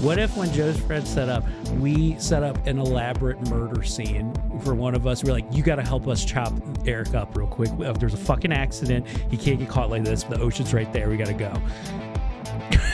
What if when Joe's friends set up, we set up an elaborate murder scene for one of us? We're like, you got to help us chop Eric up real quick. There's a fucking accident. He can't get caught like this. The ocean's right there. We got to go.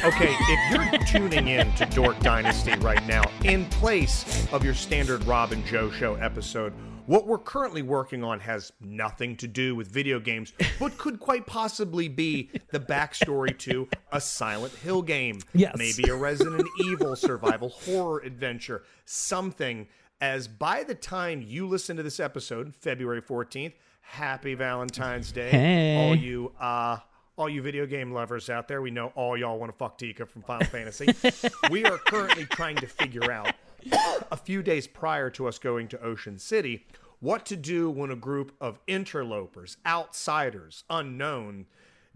Okay, if you're tuning in to Dork Dynasty right now, in place of your standard Rob and Joe show episode, what we're currently working on has nothing to do with video games, but could quite possibly be the backstory to a Silent Hill game, yes, maybe a Resident Evil survival horror adventure, something, as by the time you listen to this episode, February 14th, happy Valentine's Day, hey, all you video game lovers out there. We know all y'all want to fuck Tika from Final Fantasy. We are currently trying to figure out, a few days prior to us going to Ocean City, what to do when a group of interlopers, outsiders, unknown,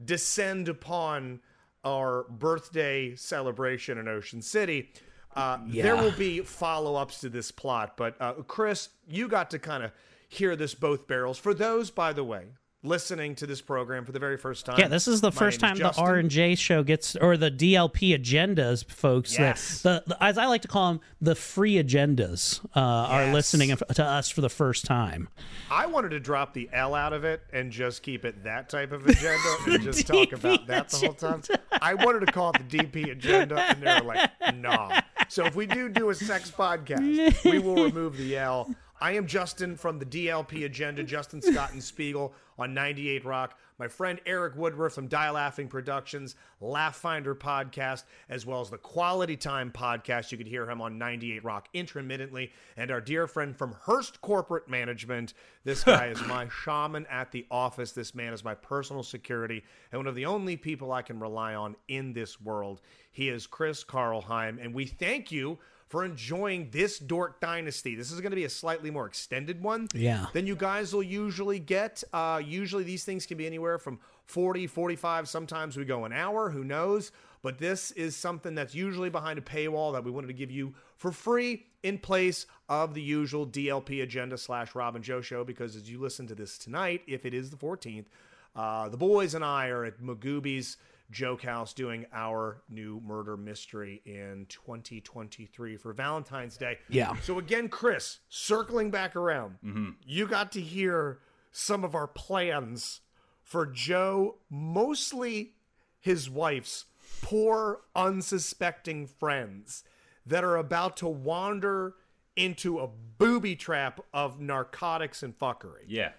descend upon our birthday celebration in Ocean City. There will be follow-ups to this plot, but Chris, you got to kind of hear this both barrels. For those, by the way, listening to this program for the very first time. Yeah, this is the first time the R&J show gets, or the DLP agendas, folks. Yes. The as I like to call them, the free agendas are listening to us for the first time. I wanted to drop the L out of it and just keep it that type of agenda and just talk about that the whole time. I wanted to call it the DP agenda, and they were like, nah. So if we do a sex podcast, we will remove the L. I am Justin from the DLP agenda, Justin Scott and Spiegel on 98 Rock. My friend Eric Woodworth from Die Laughing Productions, Laugh Finder podcast, as well as the Quality Time podcast. You could hear him on 98 Rock intermittently. And our dear friend from Hearst Corporate Management. This guy is my shaman at the office. This man is my personal security and one of the only people I can rely on in this world. He is Chris Carlheim, and we thank you for enjoying this Dork Dynasty. This is going to be a slightly more extended one than you guys will usually get. Usually these things can be anywhere from 40, 45. Sometimes we go an hour, who knows? But this is something that's usually behind a paywall that we wanted to give you for free in place of the usual DLP agenda / Rob and Joe show, because as you listen to this tonight, if it is the 14th, the boys and I are at Magooby's Joke House doing our new murder mystery in 2023 for Valentine's Day. Yeah. So again, Chris, circling back around, you got to hear some of our plans for Joe, mostly his wife's poor, unsuspecting friends that are about to wander into a booby trap of narcotics and fuckery. Yeah.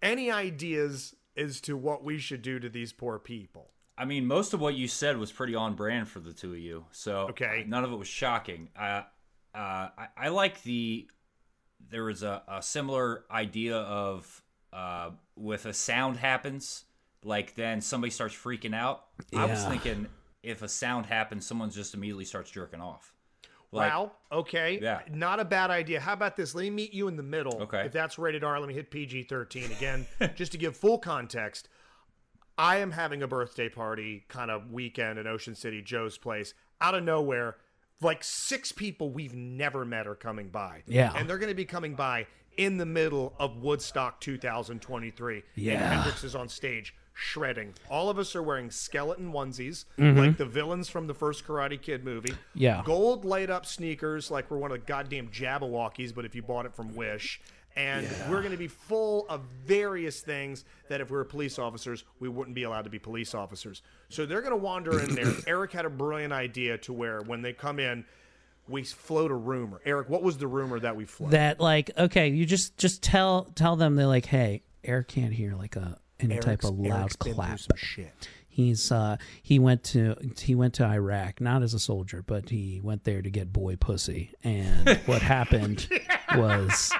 Any ideas as to what we should do to these poor people? I mean, most of what you said was pretty on brand for the two of you, so okay, none of it was shocking. I like there was a similar idea of with a sound happens, like then somebody starts freaking out. Yeah. I was thinking if a sound happens, someone just immediately starts jerking off. Like, wow, okay, yeah, not a bad idea. How about this? Let me meet you in the middle. Okay. If that's rated R, let me hit PG-13 again. Just to give full context, I am having a birthday party kind of weekend at Ocean City, Joe's place. Out of nowhere, like 6 people we've never met are coming by. Yeah. And they're going to be coming by in the middle of Woodstock 2023. Yeah. And Hendrix is on stage shredding. All of us are wearing skeleton onesies, like the villains from the first Karate Kid movie. Yeah. Gold light up sneakers, like we're one of the goddamn Jabberwockies, but if you bought it from Wish. And we're going to be full of various things that if we were police officers, we wouldn't be allowed to be police officers. So they're going to wander in there. Eric had a brilliant idea to where when they come in, we float a rumor. Eric, what was the rumor that we floated? That like, okay, you just tell them, they're like, hey, Eric can't hear like any type of loud clap. Shit. He's he went to Iraq, not as a soldier, but he went there to get boy pussy. And what happened was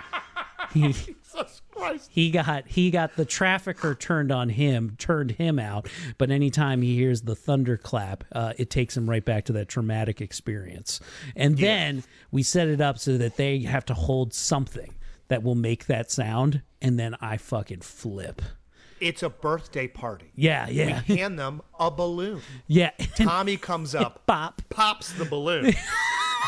he got the trafficker turned him out. But anytime he hears the thunderclap, it takes him right back to that traumatic experience. And then we set it up so that they have to hold something that will make that sound. And then I fucking flip. It's a birthday party. Yeah, yeah. We hand them a balloon. Yeah. Tommy comes up, pops the balloon.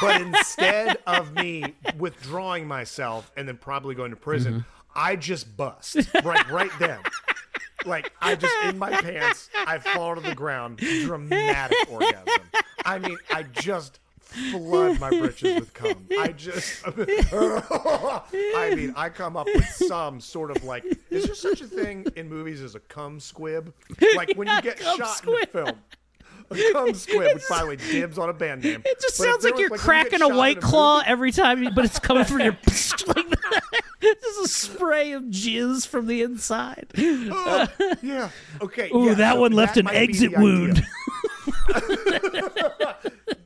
But instead of me withdrawing myself and then probably going to prison, I just bust right then. Like, I just, in my pants, I fall to the ground. Dramatic orgasm. I mean, I just flood my britches with cum. I mean, I come up with some sort of like, is there such a thing in movies as a cum squib? Like when you get shot in a film. A cum squib would finally dibs on a band name. It just sounds like you're like cracking a White Claw every time, but it's coming from your... like that. There's a spray of jizz from the inside. Yeah. Okay. Ooh, yeah, that one left an exit wound.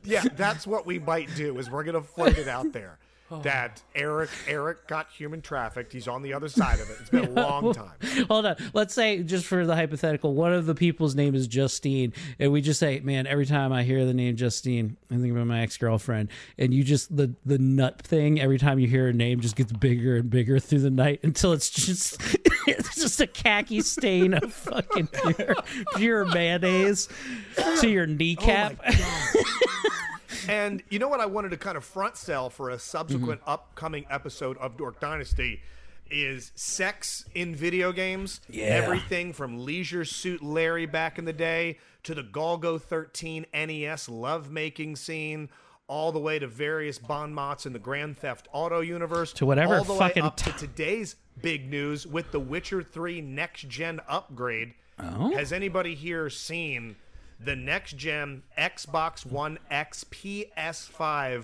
Yeah, that's what we might do, is we're going to float it out there. Oh. That Eric got human trafficked. He's on the other side of it. It's been a long time. Hold on. Let's say, just for the hypothetical, one of the people's name is Justine, and we just say, man, every time I hear the name Justine, I think about my ex-girlfriend. And you just, the nut thing, every time you hear her name, just gets bigger and bigger through the night until it's just a khaki stain of fucking pure mayonnaise to your kneecap. Oh my God. And you know what I wanted to kind of front sell for a subsequent upcoming episode of Dork Dynasty is sex in video games. Yeah. Everything from Leisure Suit Larry back in the day to the Golgo 13 NES lovemaking scene, all the way to various bon mots in the Grand Theft Auto universe. To whatever all the fucking way up to today's big news with the Witcher 3 next-gen upgrade. Oh. Has anybody here seen the next-gen Xbox One X PS5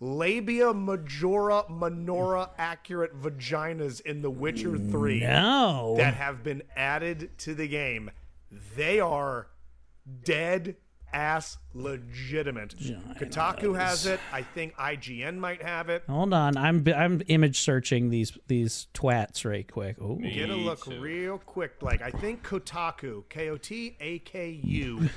labia majora minora accurate vaginas in The Witcher 3 that have been added to the game? They are dead-ass legitimate. Ginos. Kotaku has it. I think IGN might have it. Hold on. I'm image searching these twats right quick. Ooh. Get a look real quick. Like, I think Kotaku, Kotaku,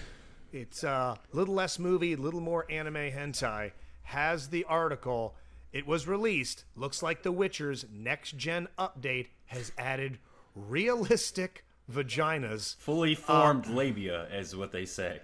it's a little less movie, little more anime hentai, has the article. It was released. Looks like The Witcher's next-gen update has added realistic vaginas. Fully formed labia is what they say.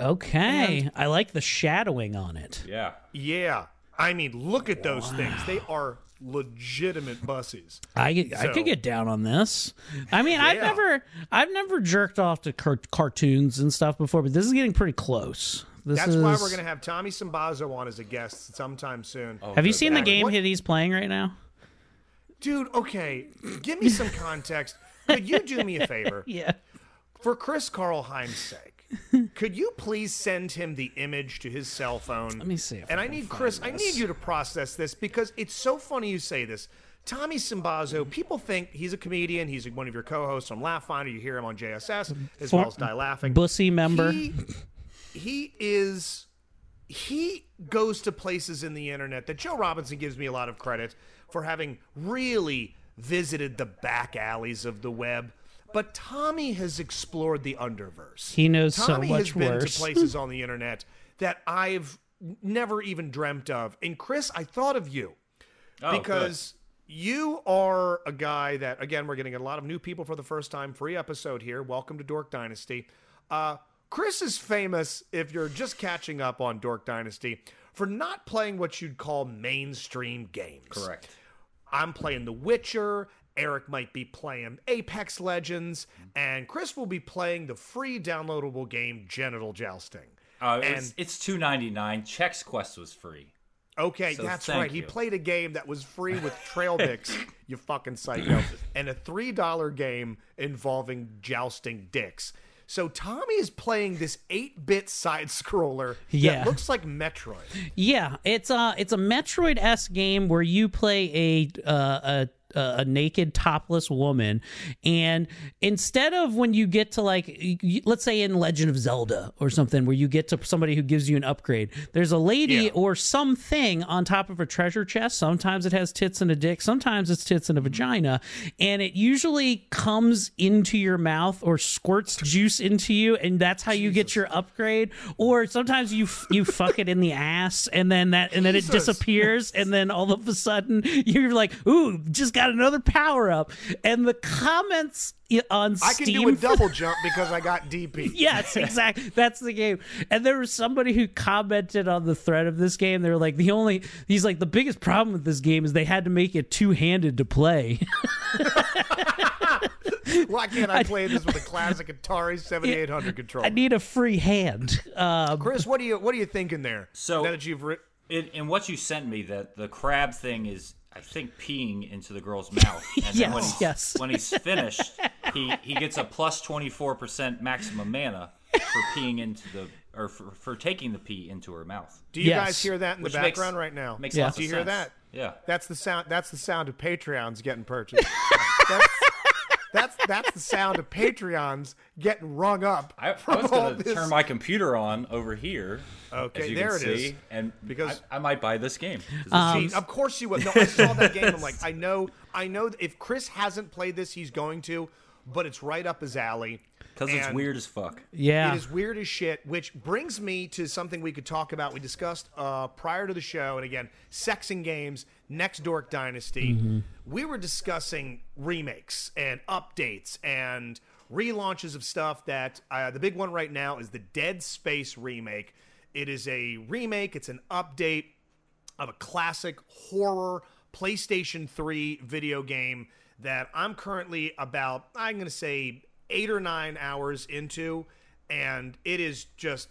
Okay, and I like the shadowing on it. Yeah. Yeah. I mean, look at those things. They are legitimate bussies. I could get down on this. I mean, yeah. I've never jerked off to cartoons and stuff before, but this is getting pretty close. That's why we're going to have Tommy Cimbazzo on as a guest sometime soon. Oh, have you seen the game that he's playing right now? Dude, okay, give me some context. Could you do me a favor? Yeah. For Chris Karlheim's sake, could you please send him the image to his cell phone? Let me see. If and I need Chris, this. I need you to process this because it's so funny you say this. Tommy Cimbazzo, people think he's a comedian. He's one of your co-hosts on Laugh Finder. You hear him on JSS as well as Die Laughing. Bussy member. He goes to places in the internet that Joe Robinson gives me a lot of credit for having really visited the back alleys of the web. But Tommy has explored the underverse. He knows so much worse. Tommy has been to places on the internet that I've never even dreamt of. And Chris, I thought of you because you are a guy that, again, we're getting a lot of new people for the first time. Free episode here. Welcome to Dork Dynasty. Chris is famous, if you're just catching up on Dork Dynasty, for not playing what you'd call mainstream games. Correct. I'm playing The Witcher. Eric might be playing Apex Legends, and Chris will be playing the free downloadable game Genital Jousting. It's $2.99. Chex Quest was free. Okay, so that's right. He played a game that was free with trail mix, you fucking psycho, and a $3 game involving jousting dicks. So Tommy is playing this 8-bit side-scroller that looks like Metroid. Yeah, it's a Metroid-esque game where you play a naked topless woman, and instead of when you get to let's say in Legend of Zelda or something where you get to somebody who gives you an upgrade, there's a lady or something on top of a treasure chest. Sometimes it has tits and a dick, sometimes it's tits and a vagina, and it usually comes into your mouth or squirts juice into you, and that's how you get your upgrade. Or sometimes you fuck it in the ass, and then it disappears, and then all of a sudden you're like, ooh, just got another power up. And the comments on Steam, I can do a double jump because I got DP. Yes, exactly. That's the game. And there was somebody who commented on the thread of this game. They were like, he's like, the biggest problem with this game is they had to make it two-handed to play. Well, why can't I play this with a classic Atari 7800 controller? I need a free hand. Chris, what are you thinking there? So now that you've in what you sent me, that the crab thing is, I think, peeing into the girl's mouth. And yes, then when he's finished, he gets a plus 24% maximum mana for peeing into the, or for taking the pee into her mouth. Do you guys hear that in the background right now? Makes lots of sense. Do you hear that? Yeah. That's the sound of Patreons getting purchased. That's the sound of Patreons getting rung up. I was going to turn my computer on over here. Okay, as you there can it see, is. And because I might buy this game. Of course you would. No, I saw that game. I'm like, I know. If Chris hasn't played this, he's going to. But it's right up his alley. Because it's weird as fuck. Yeah, it is weird as shit. Which brings me to something we could talk about. We discussed prior to the show, and again, Sex and Games. Next Dork Dynasty, we were discussing remakes and updates and relaunches of stuff that the big one right now is the Dead Space remake. It is a remake. It's an update of a classic horror PlayStation 3 video game that I'm currently about, I'm going to say, 8 or 9 hours into, and it is just...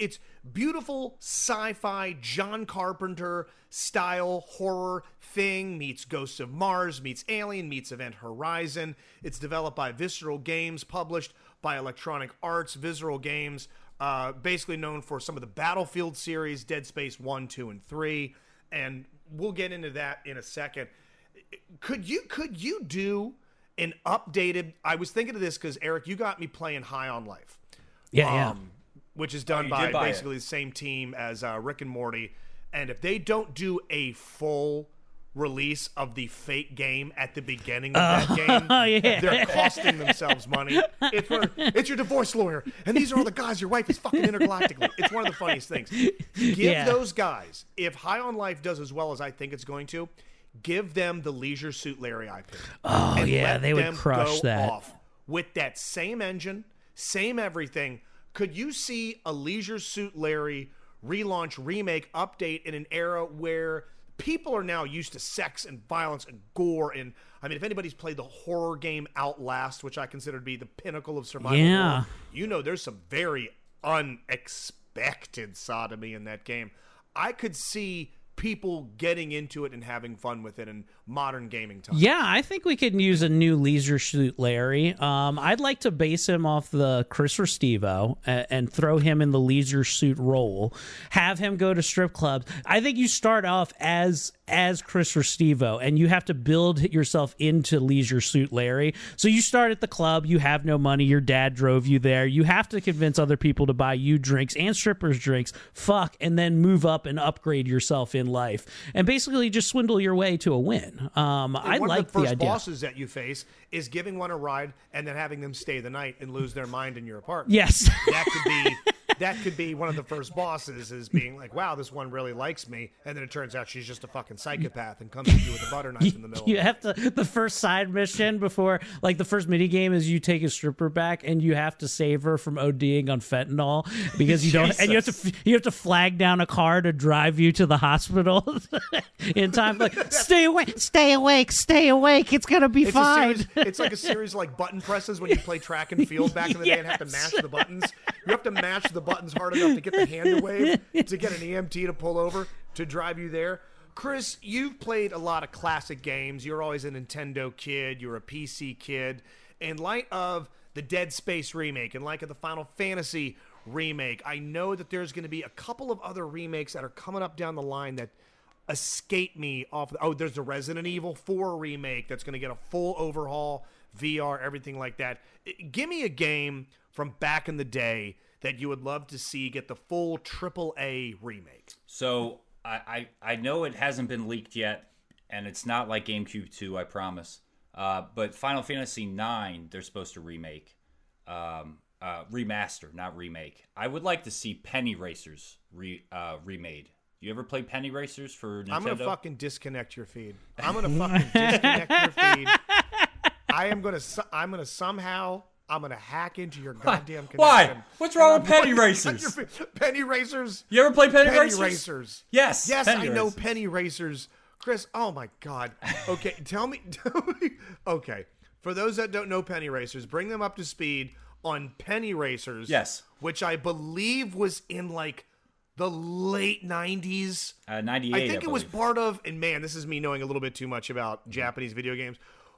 It's beautiful sci-fi, John Carpenter style horror thing meets Ghosts of Mars, meets Alien, meets Event Horizon. It's developed by Visceral Games, published by Electronic Arts. Visceral Games, basically known for some of the Battlefield series, Dead Space 1, 2, and 3. And we'll get into that in a second. Could you do an updated... I was thinking of this because, Eric, you got me playing High on Life. Yeah. Which is done by basically the same team as Rick and Morty. And if they don't do a full release of the fake game at the beginning of that game, they're costing themselves money. It's your divorce lawyer. And these are all the guys your wife is fucking intergalactically. It's one of the funniest things. Give those guys, if High on Life does as well as I think it's going to, give them the Leisure Suit Larry IP. Oh, yeah, they would crush that. Off with that same engine, same everything. Could you see a Leisure Suit Larry relaunch, remake, update in an era where people are now used to sex and violence and gore? And I mean, if anybody's played the horror game Outlast, which I consider to be the pinnacle of survival horror, you know there's some very unexpected sodomy in that game. I could see people getting into it and having fun with it in modern gaming times. Yeah, I think we could use a new Leisure Suit Larry. I'd like to base him off the Chris Restivo and throw him in the Leisure Suit role. Have him go to strip clubs. I think you start off as Chris Restivo, and you have to build yourself into Leisure Suit Larry. So you start at the club, you have no money, your dad drove you there, you have to convince other people to buy you drinks and strippers drinks, and then move up and upgrade yourself in life, and basically just swindle your way to a win. I like the idea. One of the first bosses that you face is giving one a ride and then having them stay the night and lose their mind in your apartment. Yes. That could be one of the first bosses, is being like, wow, this one really likes me. And then it turns out she's just a fucking psychopath and comes at you with a butter knife in the middle. You have to, the first side mission before, like the first mini game is you take a stripper back and you have to save her from ODing on fentanyl because you don't, and you have to flag down a car to drive you to the hospital in time. Like, stay awake. It's going to be fine. It's like a series like button presses when you play track and field back in the day and have to mash the buttons. You have to mash the buttons hard enough to get the hand to wave, to get an EMT to pull over, to drive you there. Chris, you've played a lot of classic games. You're always a Nintendo kid. You're a PC kid. In light of the Dead Space remake, in light of the Final Fantasy remake, I know that there's going to be a couple of other remakes that are coming up down the line that escape me off. There's the Resident Evil 4 remake that's going to get a full overhaul, VR, everything like that. Give me a game from back in the day that you would love to see get the full AAA remake. So... I know it hasn't been leaked yet, and it's not like GameCube 2, I promise. But Final Fantasy IX, they're supposed to remaster, not remake. I would like to see Penny Racers remade. You ever play Penny Racers for Nintendo? I'm going to fucking disconnect your feed. I'm going to hack into your goddamn connection. Why? What's wrong with Penny Racers? Penny Racers. You ever play Penny Racers? Racers. Yes. Yes, I know Penny Racers. Chris, oh my God. Okay, tell me. Okay, for those that don't know Penny Racers, bring them up to speed on Penny Racers. Yes. Which I believe was in like the late 90s. 98, I think it was part of, and man, this is me knowing a little bit too much about Japanese video games.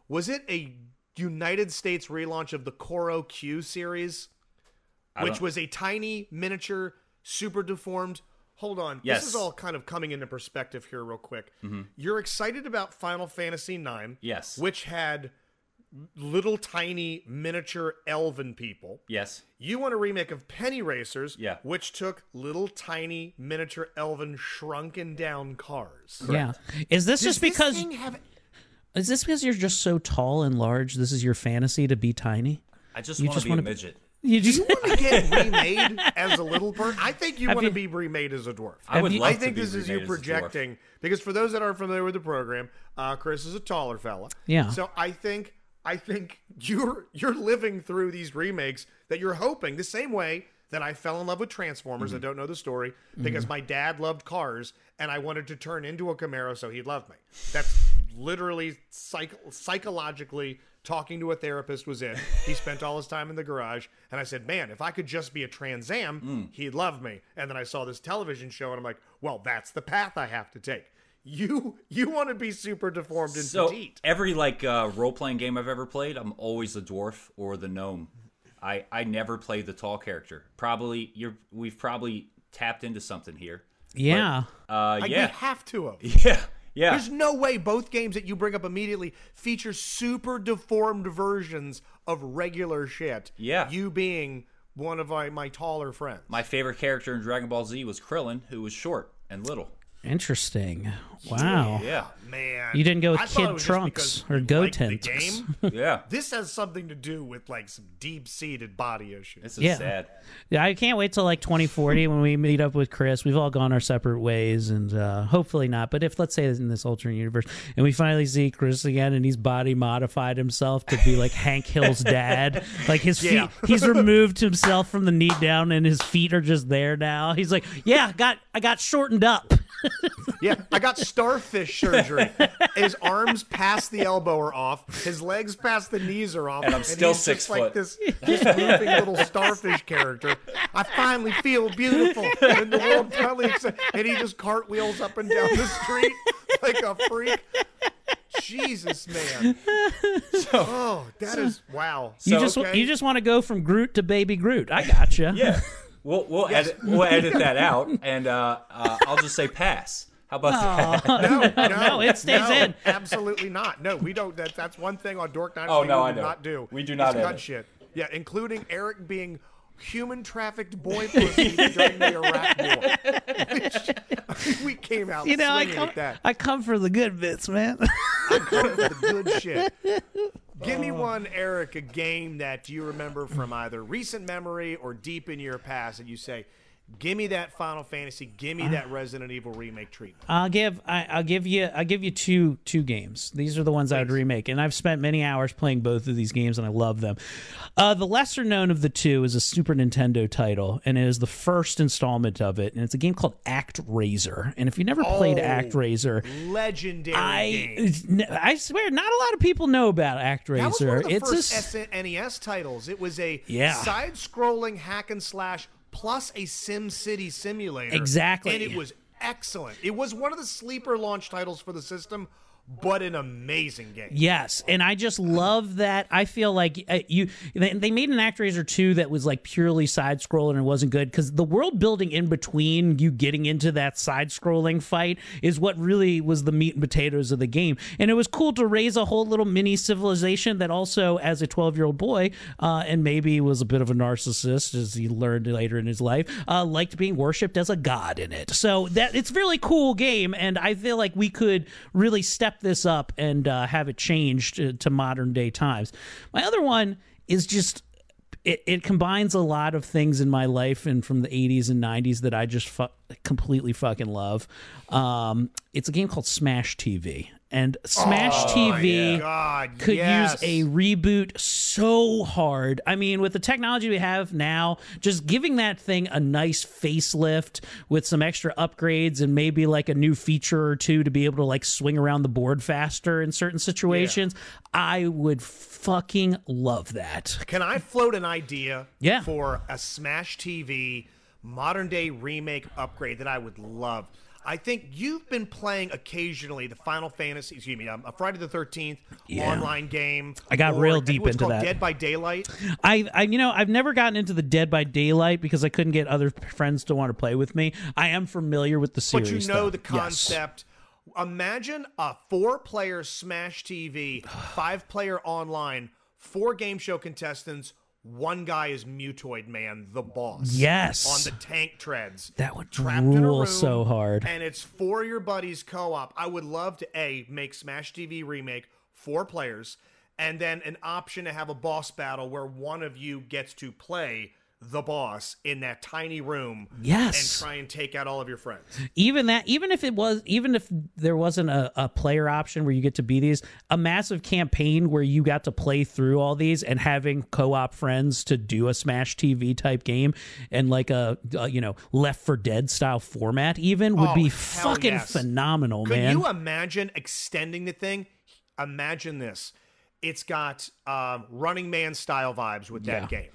Was it a United States relaunch of the Koro Q series, which was a tiny, miniature, super deformed... Hold on. Yes. This is all kind of coming into perspective here real quick. Mm-hmm. You're excited about Final Fantasy IX. Yes. Which had little tiny miniature elven people. Yes. You want a remake of Penny Racers. Yeah. Which took little tiny miniature elven shrunken down cars. Correct. Yeah. Is this just because... Is this because you're just so tall and large, this is your fantasy to be tiny? I just want to be a midget. You want to get remade as a little person? I think you want to be remade as a dwarf. I think this is you projecting, because for those that aren't familiar with the program, Chris is a taller fella. Yeah. So I think you're living through these remakes that you're hoping, the same way that I fell in love with Transformers. Mm-hmm. I don't know the story because my dad loved cars and I wanted to turn into a Camaro so he'd love me. That's literally psychologically talking to a therapist was it. He spent all his time in the garage. And I said, man, if I could just be a Trans Am, he'd love me. And then I saw this television show and I'm like, well, that's the path I have to take. You want to be super deformed and petite. Every role-playing game I've ever played, I'm always the dwarf or the gnome. I never played the tall character. Probably we've probably tapped into something here. Yeah. But, yeah. You have to have. Yeah. Yeah. There's no way both games that you bring up immediately feature super deformed versions of regular shit. Yeah. You being one of my taller friends. My favorite character in Dragon Ball Z was Krillin, who was short and little. Interesting. Wow. Yeah, man. You didn't go with Kid Trunks or Gotenks. Yeah. This has something to do with some deep-seated body issues. This is sad. Yeah, I can't wait till 2040 when we meet up with Chris. We've all gone our separate ways, and hopefully not. But if, let's say, in this alternate universe, and we finally see Chris again, and he's body modified himself to be like Hank Hill's dad. His feet, he's removed himself from the knee down, and his feet are just there now. He's like, I got shortened up. Yeah, I got starfish surgery. His arms past the elbow are off. His legs past the knees are off. And I'm still 6 foot. This moving little starfish character. I finally feel beautiful. And the world probably, and he just cartwheels up and down the street like a freak. Jesus, man. Wow. You just want to go from Groot to Baby Groot. I gotcha. Yeah. We'll edit that out, and I'll just say pass. How about that? No, it stays in. Absolutely not. No, we don't. That's one thing on Dork Dynasty we do not do. We do not edit. Cut shit. Yeah, including Eric being human trafficked boy pussy during the Iraq War. We came out swinging at that. I come for the good bits, man. I come for the good shit. Give me one, Eric, a game that you remember from either recent memory or deep in your past that you say, give me that Final Fantasy, give me that Resident Evil remake treatment. I'll give you two games. These are the ones I would remake, and I've spent many hours playing both of these games, and I love them. The lesser known of the two is a Super Nintendo title, and it is the first installment of it, and it's a game called ActRaiser. And if you never played ActRaiser, legendary game. I swear, not a lot of people know about ActRaiser. That was one of the first NES titles. It was a side-scrolling hack and slash. Plus a SimCity simulator. Exactly. And it was excellent. It was one of the sleeper launch titles for the system, but an amazing game. Yes, and I just love that. I feel like they made an ActRaiser 2 that was purely side-scrolling and wasn't good, because the world building in between you getting into that side-scrolling fight is what really was the meat and potatoes of the game. And it was cool to raise a whole little mini civilization that also, as a 12-year-old boy, and maybe was a bit of a narcissist, as he learned later in his life, liked being worshipped as a god in it. So that it's a really cool game, and I feel like we could really step this up and have it changed to modern day times. My other one is just it combines a lot of things in my life and from the 80s and 90s that I just completely fucking love. It's a game called Smash TV. And Smash TV could use a reboot so hard. I mean, with the technology we have now, just giving that thing a nice facelift with some extra upgrades and maybe like a new feature or two to be able to like swing around the board faster in certain situations, I would fucking love that. Can I float an idea for a Smash TV modern day remake upgrade that I would love? I think you've been playing occasionally the Final Fantasy, excuse me, a Friday the 13th online game. I got real deep into that. Dead by Daylight. I you know, I've never gotten into the Dead by Daylight because I couldn't get other friends to want to play with me. I am familiar with the series. But you know the concept. Yes. Imagine a 4-player Smash TV, 5-player online, 4 game show contestants. One guy is Mutoid Man, the boss. Yes. On the tank treads. That would rule so hard. And it's for your buddies co-op. I would love to, A, make Smash TV Remake 4 players, and then an option to have a boss battle where one of you gets to play the boss in that tiny room and try and take out all of your friends. Even if there wasn't a player option where you get to be these, a massive campaign where you got to play through all these and having co-op friends to do a Smash TV type game and like a you know, Left 4 Dead style format even would be fucking phenomenal. Could you imagine extending the thing? Imagine this. It's got Running Man style vibes with that game.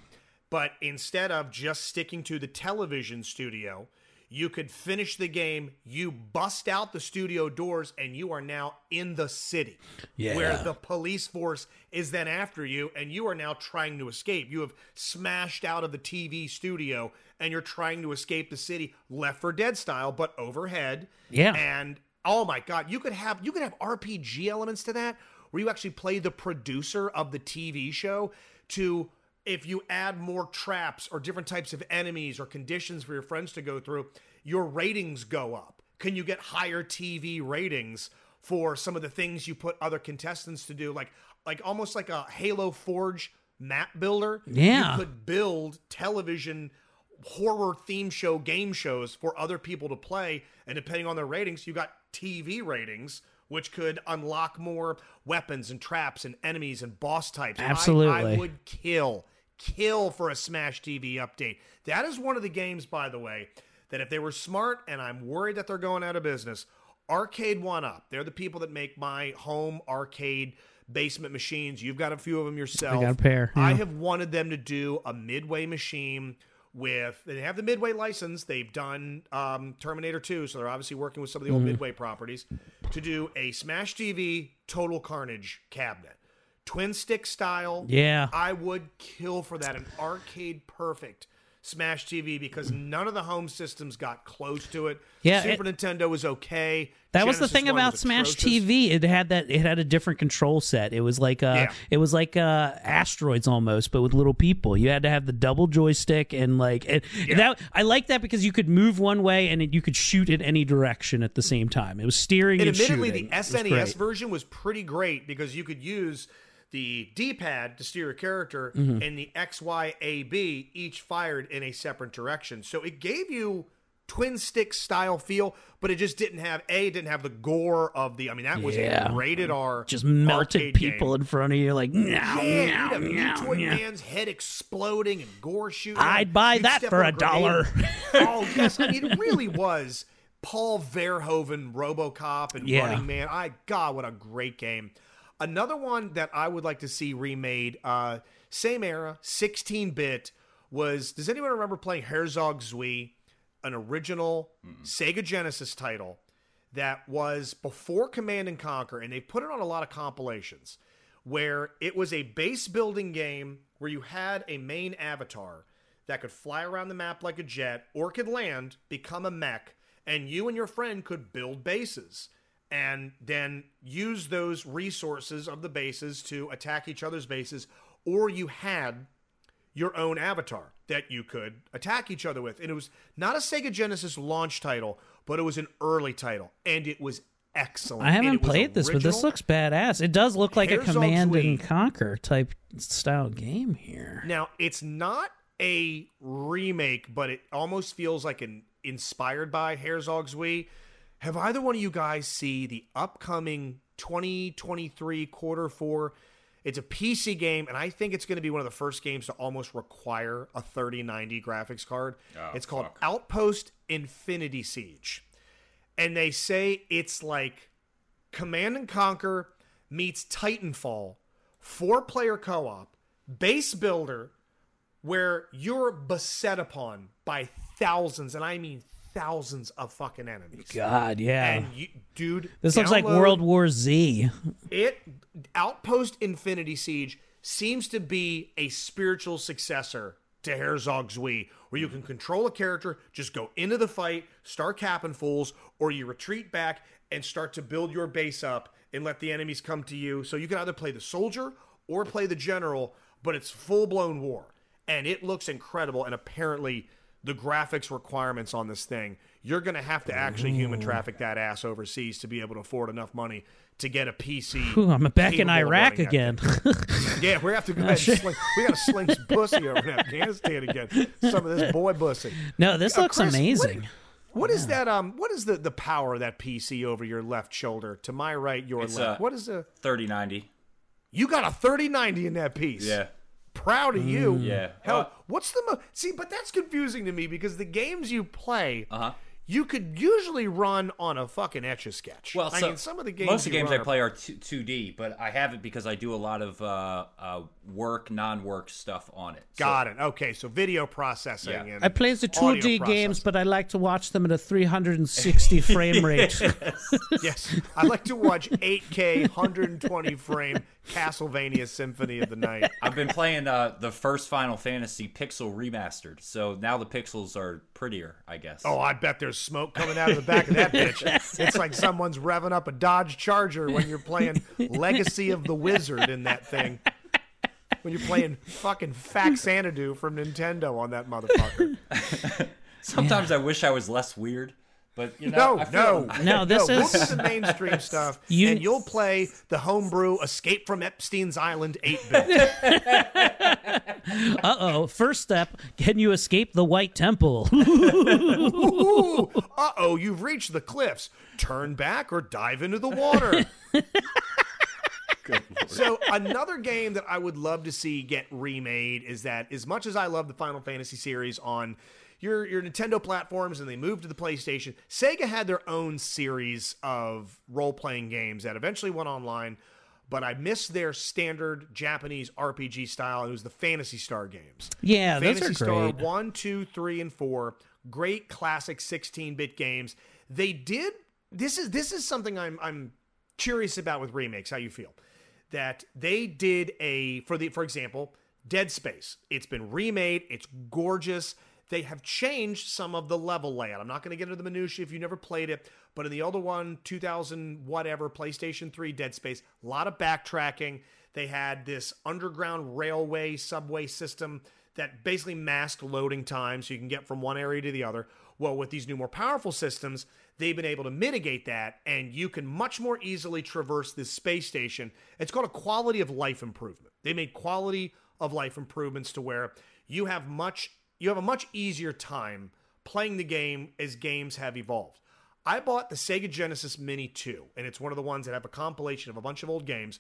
But instead of just sticking to the television studio, you could finish the game, you bust out the studio doors, and you are now in the city where the police force is then after you, and you are now trying to escape. You have smashed out of the TV studio, and you're trying to escape the city, Left 4 Dead style, but overhead. Yeah. And, oh my God, you could have RPG elements to that, where you actually play the producer of the TV show to... If you add more traps or different types of enemies or conditions for your friends to go through, your ratings go up. Can you get higher TV ratings for some of the things you put other contestants to do? Like almost like a Halo Forge map builder. Yeah. You could build television horror theme show game shows for other people to play. And depending on their ratings, you got TV ratings, which could unlock more weapons and traps and enemies and boss types. Absolutely. I would kill for a Smash TV update. That is one of the games, by the way, that if they were smart, and I'm worried that they're going out of business, Arcade 1-Up, they're the people that make my home arcade basement machines. You've got a few of them yourself. I got a pair. Yeah. I have wanted them to do a Midway machine with, they have the Midway license. They've done Terminator 2, so they're obviously working with some of the old Midway properties to do a Smash TV Total Carnage cabinet. Twin stick style. Yeah. I would kill for that. An arcade perfect Smash TV, because none of the home systems got close to it. Yeah, Super Nintendo was okay. That Genesis was the thing about Smash TV. It had a different control set. It was like it was like Asteroids almost, but with little people. You had to have the double joystick and that. I like that because you could move one way and you could shoot in any direction at the same time. It was steering and shooting. Admittedly, the SNES version was pretty great because you could use the D-pad to steer a character, and the X, Y, A, B each fired in a separate direction. So it gave you twin stick style feel, but it just didn't have the gore of the... I mean, that was a rated R just melted people game in front of you like... Mutoid Man's head exploding and gore shooting. I'd buy that for $1. Oh, yes. I mean, it really was Paul Verhoeven, RoboCop, and Running Man. God, what a great game. Another one that I would like to see remade, same era, 16-bit, was... Does anyone remember playing Herzog Zwei, an original Sega Genesis title that was before Command & Conquer, and they put it on a lot of compilations, where it was a base-building game where you had a main avatar that could fly around the map like a jet or could land, become a mech, and you and your friend could build bases and then use those resources of the bases to attack each other's bases, or you had your own avatar that you could attack each other with. And it was not a Sega Genesis launch title, but it was an early title, and it was excellent. I haven't played this, but this looks badass. It does look like a Command and Conquer type style game here. Now, it's not a remake, but it almost feels like an inspired by Herzog Zwei. Have either one of you guys see the upcoming 2023 Q4? It's a PC game, and I think it's going to be one of the first games to almost require a 3090 graphics card. Oh, it's called Outpost Infinity Siege. And they say it's like Command and Conquer meets Titanfall, 4-player co-op, base builder, where you're beset upon by thousands, and I mean thousands of fucking enemies. God, yeah. And you, dude, this looks like World War Z. Outpost Infinity Siege seems to be a spiritual successor to Herzog's Wii, where you can control a character, just go into the fight, start capping fools, or you retreat back and start to build your base up and let the enemies come to you. So you can either play the soldier or play the general, but it's full-blown war. And it looks incredible, and apparently the graphics requirements on this thing, you're going to have to actually human traffic that ass overseas to be able to afford enough money to get a PC. Ooh, I'm back in Iraq again. Yeah, we have to go ahead and sling. We got to sling some pussy over in Afghanistan again. Some of this boy pussy. No, this looks amazing. What is that? What is the power of that PC over your left shoulder? To my right, your left. What is the 3090? You got a 3090 in that piece. Yeah. Proud of you. Yeah. Hell, what's the see, but that's confusing to me because the games you play, you could usually run on a fucking Etch-a-Sketch. Well, I mean, some of the games most of the games I play are 2D, but I have it because I do a lot of work, non-work stuff on it. So. Got it. Okay, so video processing. Yeah. And I play the 2D games, but I like to watch them at a 360 frame rate. Yes, I like to watch 8K 120 frame Castlevania Symphony of the Night. I've been playing the first Final Fantasy Pixel Remastered, so now the pixels are prettier, I guess. Oh, I bet there's smoke coming out of the back of that bitch. It's like someone's revving up a Dodge Charger when you're playing Legacy of the Wizard in that thing. When you're playing fucking Faxanadu from Nintendo on that motherfucker. Sometimes I wish I was less weird. But you know, this is the mainstream stuff, and you'll play the homebrew Escape from Epstein's Island 8-bit. Uh-oh, first step, can you escape the White Temple? Ooh, uh-oh, you've reached the cliffs. Turn back or dive into the water. So another game that I would love to see get remade is that as much as I love the Final Fantasy series on your Nintendo platforms, and they moved to the PlayStation. Sega had their own series of role-playing games that eventually went online, but I missed their standard Japanese RPG style. It was the Fantasy Star games. Yeah, Fantasy those are great. Fantasy Star 1, 2, 3, and 4, great classic 16-bit games. They did... This is something I'm curious about with remakes, how you feel. That they did a... For example, Dead Space. It's been remade. It's gorgeous. They have changed some of the level layout. I'm not going to get into the minutiae if you never played it, but in the older one, 2000 whatever, PlayStation 3 Dead Space, a lot of backtracking. They had this underground railway subway system that basically masked loading time so you can get from one area to the other. Well, with these new, more powerful systems, they've been able to mitigate that, and you can much more easily traverse this space station. It's called a quality of life improvement. They made quality of life improvements to where you have a much easier time playing the game as games have evolved. I bought the Sega Genesis Mini 2, and it's one of the ones that have a compilation of a bunch of old games,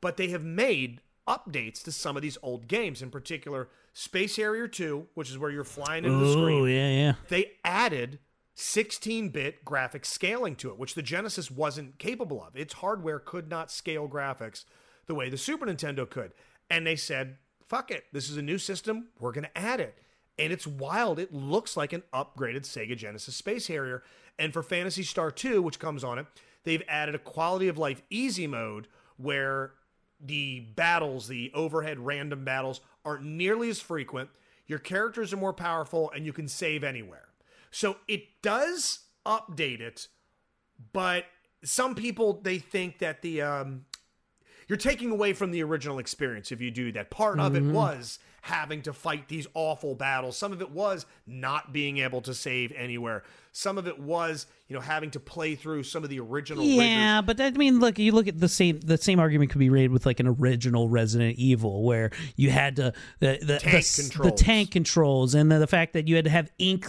but they have made updates to some of these old games, in particular Space Harrier 2, which is where you're flying into the screen. Oh, yeah. They added 16-bit graphic scaling to it, which the Genesis wasn't capable of. Its hardware could not scale graphics the way the Super Nintendo could. And they said, fuck it, this is a new system, we're going to add it. And it's wild. It looks like an upgraded Sega Genesis Space Harrier. And for Phantasy Star 2, which comes on it, they've added a quality of life easy mode where the battles, the overhead random battles, aren't nearly as frequent. Your characters are more powerful, and you can save anywhere. So it does update it, but some people, they think that you're taking away from the original experience if you do that. Part of it was having to fight these awful battles. Some of it was not being able to save anywhere. Some of it was, you know, having to play through some of the original. Yeah, rigors. But I mean, look, you look at the same argument could be made with like an original Resident Evil, where you had to the tank controls and the fact that you had to have ink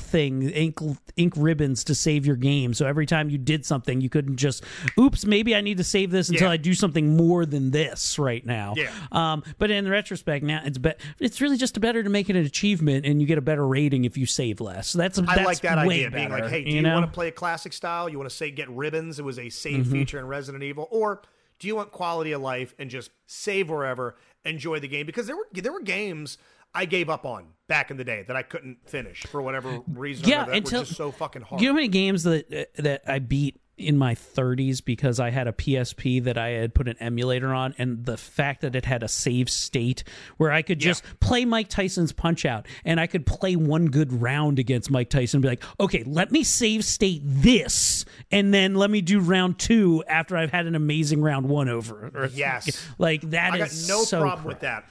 ribbons to save your game. So every time you did something, you couldn't just, oops, maybe I need to save this until I do something more than this right now. Yeah. But in retrospect, now it's really just better to make it an achievement, and you get a better rating if you save less. So that's I like that idea, better. Being like, hey, do you want to play a classic style? You want to say get ribbons? It was a save feature in Resident Evil. Or do you want quality of life and just save wherever, enjoy the game? Because there were games I gave up on back in the day that I couldn't finish for whatever reason. Yeah, that was just so fucking hard. Do you know how many games that I beat in my 30s because I had a PSP that I had put an emulator on, and the fact that it had a save state where I could just play Mike Tyson's Punch Out, and I could play one good round against Mike Tyson and be like, okay, let me save state this, and then let me do round two after I've had an amazing round one over. Or, yes. Like, that I is got no so problem crap. With that.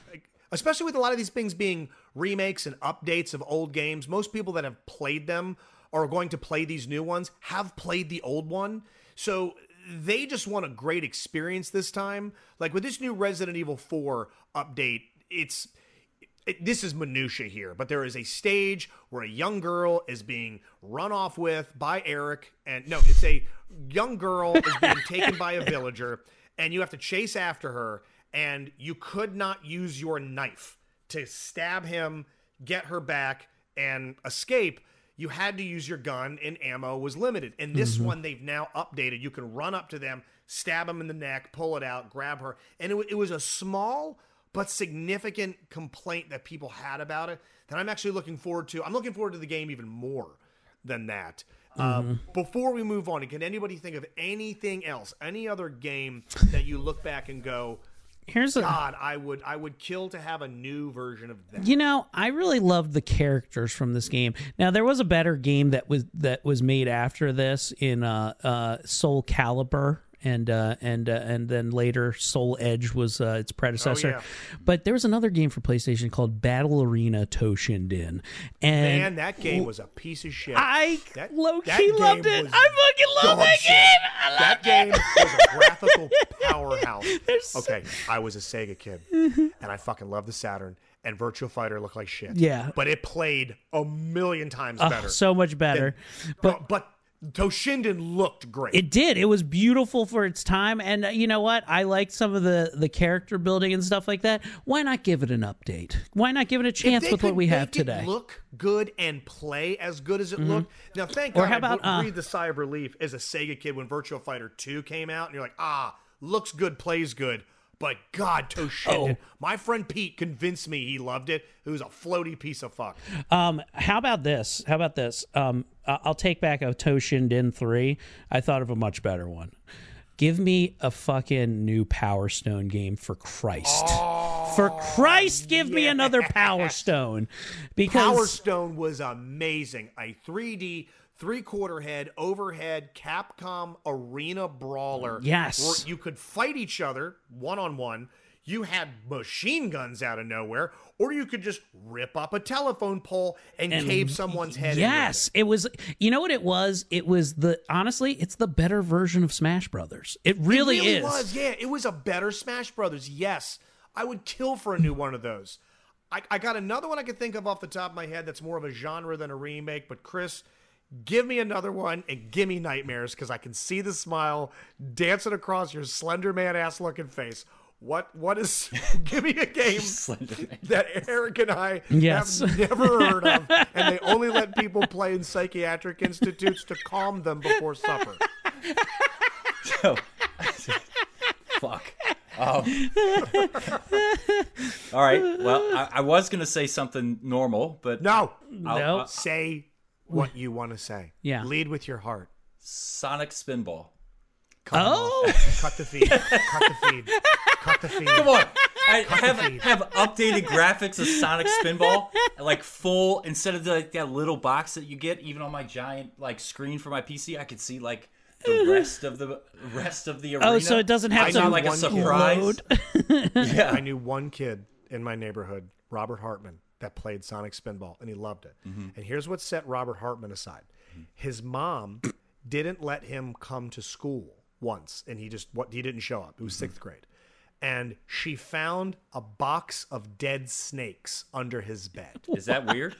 Especially with a lot of these things being remakes and updates of old games. Most people that have played them are going to play these new ones, have played the old one. So they just want a great experience this time. Like with this new Resident Evil 4 update, this is minutiae here, but there is a stage where a young girl is being run off with by Eric. And no, it's a young girl is being taken by a villager, and you have to chase after her, and you could not use your knife to stab him, get her back, and escape. You had to use your gun, and ammo was limited. And this one, they've now updated. You can run up to them, stab them in the neck, pull it out, grab her. And it was a small but significant complaint that people had about it that I'm actually looking forward to. I'm looking forward to the game even more than that. Before we move on, can anybody think of anything else, any other game that you look back and go, God, I would kill to have a new version of that. You know, I really loved the characters from this game. Now, there was a better game that was made after this in Soul Calibur. And then later Soul Edge was its predecessor. Oh, yeah. But there was another game for PlayStation called Battle Arena Toshinden. And man, that game was a piece of shit. I low-key loved it. I fucking love that game. I love that game. Was a graphical powerhouse. Okay, I was a Sega kid, and I fucking loved the Saturn. And Virtua Fighter looked like shit. Yeah, but it played a million times better. So much better. But Toshinden looked great. It did. It was beautiful for its time. And you know what? I liked some of the character building and stuff like that. Why not give it an update? Why not give it a chance with what we have today? It look good and play as good as it looked. Now, thank God, how about, I breathed the sigh of relief as a Sega kid when Virtua Fighter 2 came out. And you're like, looks good, plays good. But God, Toshinden. My friend Pete convinced me he loved it. It was a floaty piece of fuck. How about this? I'll take back a Toshinden 3. I thought of a much better one. Give me a fucking new Power Stone game, for Christ. For Christ, give me another Power Stone. Because Power Stone was amazing. A 3D... three-quarter head, overhead, Capcom arena brawler. Yes. Where you could fight each other one-on-one. You had machine guns out of nowhere. Or you could just rip up a telephone pole and cave someone's head in. Yes. It was, you know what it was? It was honestly, it's the better version of Smash Brothers. It really is. It was a better Smash Brothers. Yes. I would kill for a new one of those. I got another one I could think of off the top of my head that's more of a genre than a remake, but Chris... give me another one and give me nightmares, because I can see the smile dancing across your Slender Man ass looking face. What is? Give me a game that Eric and I have never heard of, and they only let people play in psychiatric institutes to calm them before supper. Fuck. All right. Well, I was gonna say something normal, but no. Say what you want to say. Yeah. Lead with your heart. Sonic Spinball. Cut the feed. Cut the feed. Come on. Have updated graphics of Sonic Spinball. Like full, instead of like that little box that you get, even on my giant like screen for my PC, I could see like the rest of the arena. Oh, so it doesn't have to be like a surprise. I knew one kid in my neighborhood Robert Hartman, that played Sonic Spinball, and he loved it. Mm-hmm. And here's what set Robert Hartman aside. Mm-hmm. His mom didn't let him come to school once, and he didn't show up. It was 6th grade. And she found a box of dead snakes under his bed. Is that weird?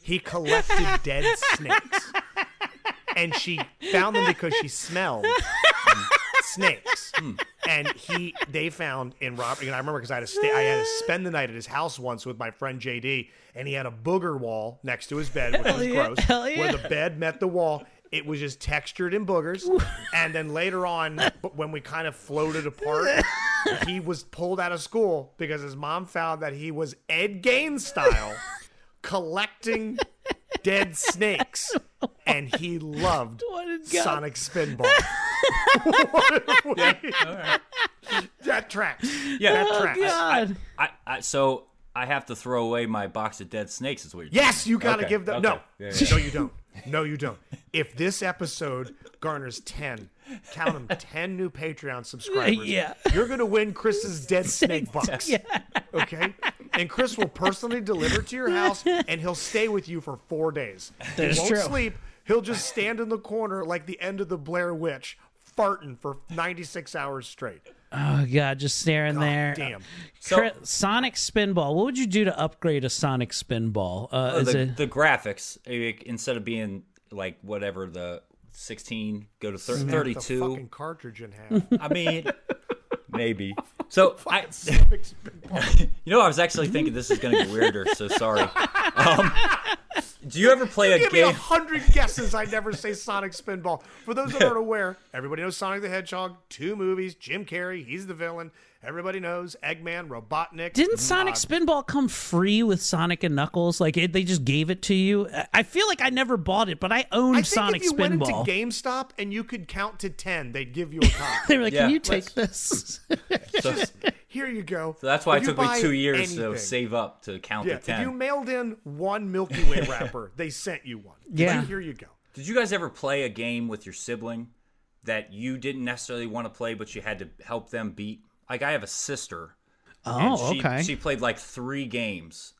He collected dead snakes. And she found them because she smelled snakes. Mm. And they found in Robert, I remember because I had to spend the night at his house once with my friend JD, and he had a booger wall next to his bed, which was gross, where the bed met the wall. It was just textured in boogers. And then later on, when we kind of floated apart, he was pulled out of school because his mom found that he was Ed Gain style collecting dead snakes. And he loved Sonic Spinball. Right. That tracks. Yeah, that tracks. God. So I have to throw away my box of dead snakes is what you're Yes, you got to give them. Okay. No. Yeah. No, you don't. No, you don't. If this episode garners 10, count them, 10 new Patreon subscribers, you're going to win Chris's dead snake box. Yeah. Okay? And Chris will personally deliver to your house, and he'll stay with you for 4 days. He won't sleep. He'll just stand in the corner like the end of the Blair Witch, farting for 96 hours straight. Oh, God, just staring there. Damn. So, Sonic Spinball. What would you do to upgrade a Sonic Spinball? The graphics, instead of being like whatever, the 16, go to 32. The fucking cartridge in half. I mean, maybe. So, I was actually thinking this is going to get weirder, so sorry. Do you ever play a game? 100 guesses I never say Sonic Spinball. For those that aren't aware, everybody knows Sonic the Hedgehog, 2 movies, Jim Carrey, he's the villain. Everybody knows Eggman, Robotnik. Didn't Sonic Spinball come free with Sonic and Knuckles? Like, they just gave it to you? I feel like I never bought it, but I owned Sonic Spinball. I think if you went into GameStop and you could count to 10, they'd give you a copy. They were like, can you take this? Here you go. So that's why it took me 2 years to save up to count to 10. If you mailed in 1 Milky Way wrapper, they sent you 1. Yeah. Like, here you go. Did you guys ever play a game with your sibling that you didn't necessarily want to play, but you had to help them beat? Like, I have a sister. Oh, okay. She played like 3 games.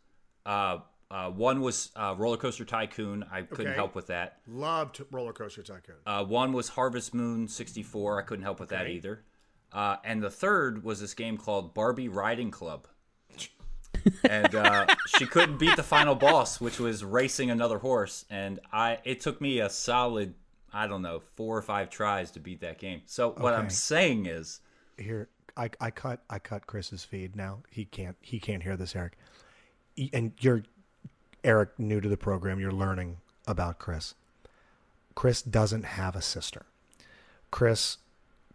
One was Roller Coaster Tycoon. I couldn't help with that. Loved Roller Coaster Tycoon. One was Harvest Moon 64. I couldn't help with that either. And the third was this game called Barbie Riding Club. And she couldn't beat the final boss, which was racing another horse. And it took me a solid, I don't know, 4 or 5 tries to beat that game. So what I'm saying is... Here, I cut Chris's feed now. He can't hear this, Eric. And you're, Eric, new to the program. You're learning about Chris. Chris doesn't have a sister. Chris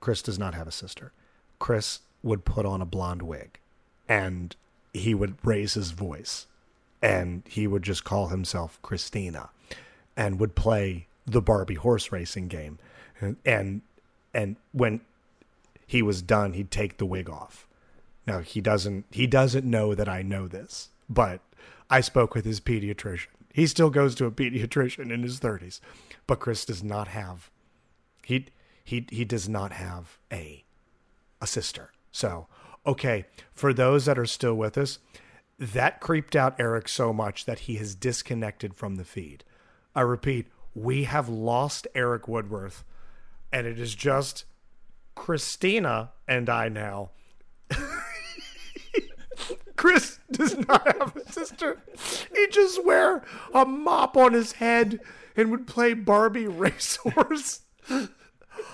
does not have a sister. Chris would put on a blonde wig, and he would raise his voice, and he would just call himself Christina, and would play the Barbie horse racing game. And when he was done, he'd take the wig off. Now, he doesn't know that I know this, but I spoke with his pediatrician. He still goes to a pediatrician in his 30s, but Chris does not have... He does not have a sister. So, okay, for those that are still with us, that creeped out Eric so much that he has disconnected from the feed. I repeat, we have lost Eric Woodworth, and it is just Christina and I now. Chris does not have a sister. He'd just wear a mop on his head and would play Barbie Racehorse.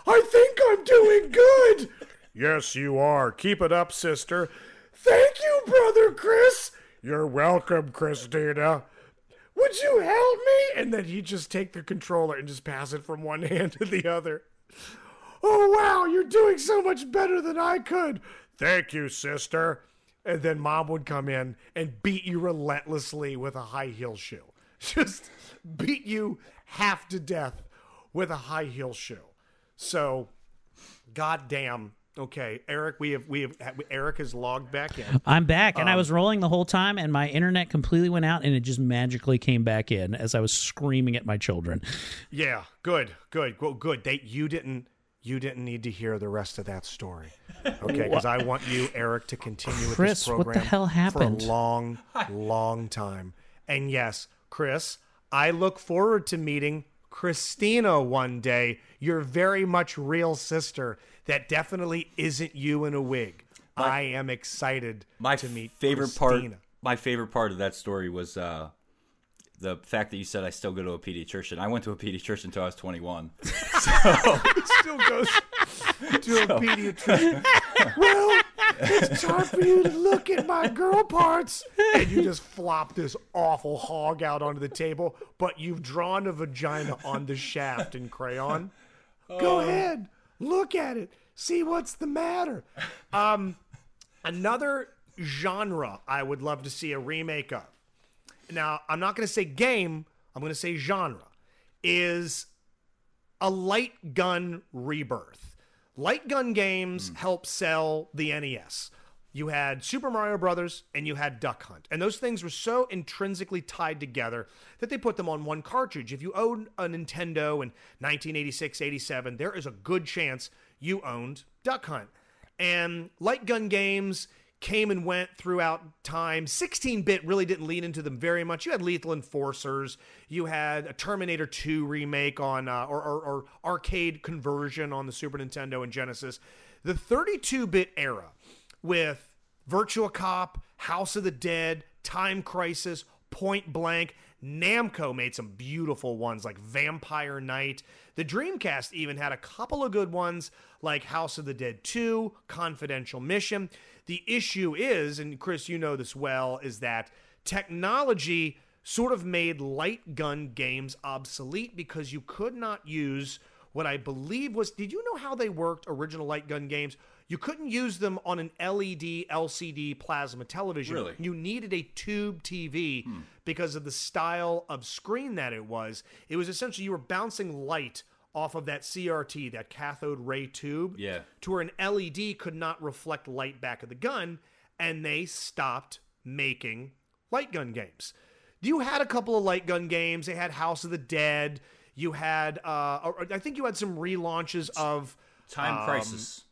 I think I'm doing good. Yes, you are. Keep it up, sister. Thank you, brother Chris. You're welcome, Christina. Would you help me? And then he'd just take the controller and just pass it from one hand to the other. Oh, wow, you're doing so much better than I could. Thank you, sister. And then mom would come in and beat you relentlessly with a high heel shoe. Just beat you half to death with a high heel shoe. So, goddamn. Okay, Eric, Eric has logged back in. I'm back, and I was rolling the whole time, and my internet completely went out, and it just magically came back in as I was screaming at my children. Yeah, good. Well, good. They, you didn't you didn't need to hear the rest of that story. Okay, because I want you, Eric, to continue with this program for a long, long time. And yes, Chris, I look forward to meeting Christina one day, your very much real sister that definitely isn't you in a wig. I am excited to meet Christina. My favorite part of that story was... the fact that you said I still go to a pediatrician. I went to a pediatrician until I was 21. So he still goes to a pediatrician. Well, it's time for you to look at my girl parts. And you just flop this awful hog out onto the table, but you've drawn a vagina on the shaft in crayon. Go ahead. Look at it. See what's the matter. Another genre I would love to see a remake of. Now, I'm not going to say game, I'm going to say genre, is a light gun rebirth. Light gun games help sell the NES. You had Super Mario Brothers and you had Duck Hunt. And those things were so intrinsically tied together that they put them on one cartridge. If you owned a Nintendo in 1986, 87, there is a good chance you owned Duck Hunt. And light gun games came and went throughout time. 16-bit really didn't lean into them very much. You had Lethal Enforcers. You had a Terminator 2 remake on or arcade conversion on the Super Nintendo and Genesis. The 32-bit era with Virtua Cop, House of the Dead, Time Crisis, Point Blank. Namco made some beautiful ones like Vampire Knight. The Dreamcast even had a couple of good ones like House of the Dead 2, Confidential Mission. The issue is, and Chris, you know this well, is that technology sort of made light gun games obsolete because you could not use what I believe was, did you know how they worked, original light gun games? You couldn't use them on an LED, LCD plasma television. Really? You needed a tube TV because of the style of screen that it was. It was essentially you were bouncing light off of that CRT, that cathode ray tube, to where an LED could not reflect light back at the gun, and they stopped making light gun games. You had a couple of light gun games. They had House of the Dead. You had, I think you had some relaunches of... Time Crisis.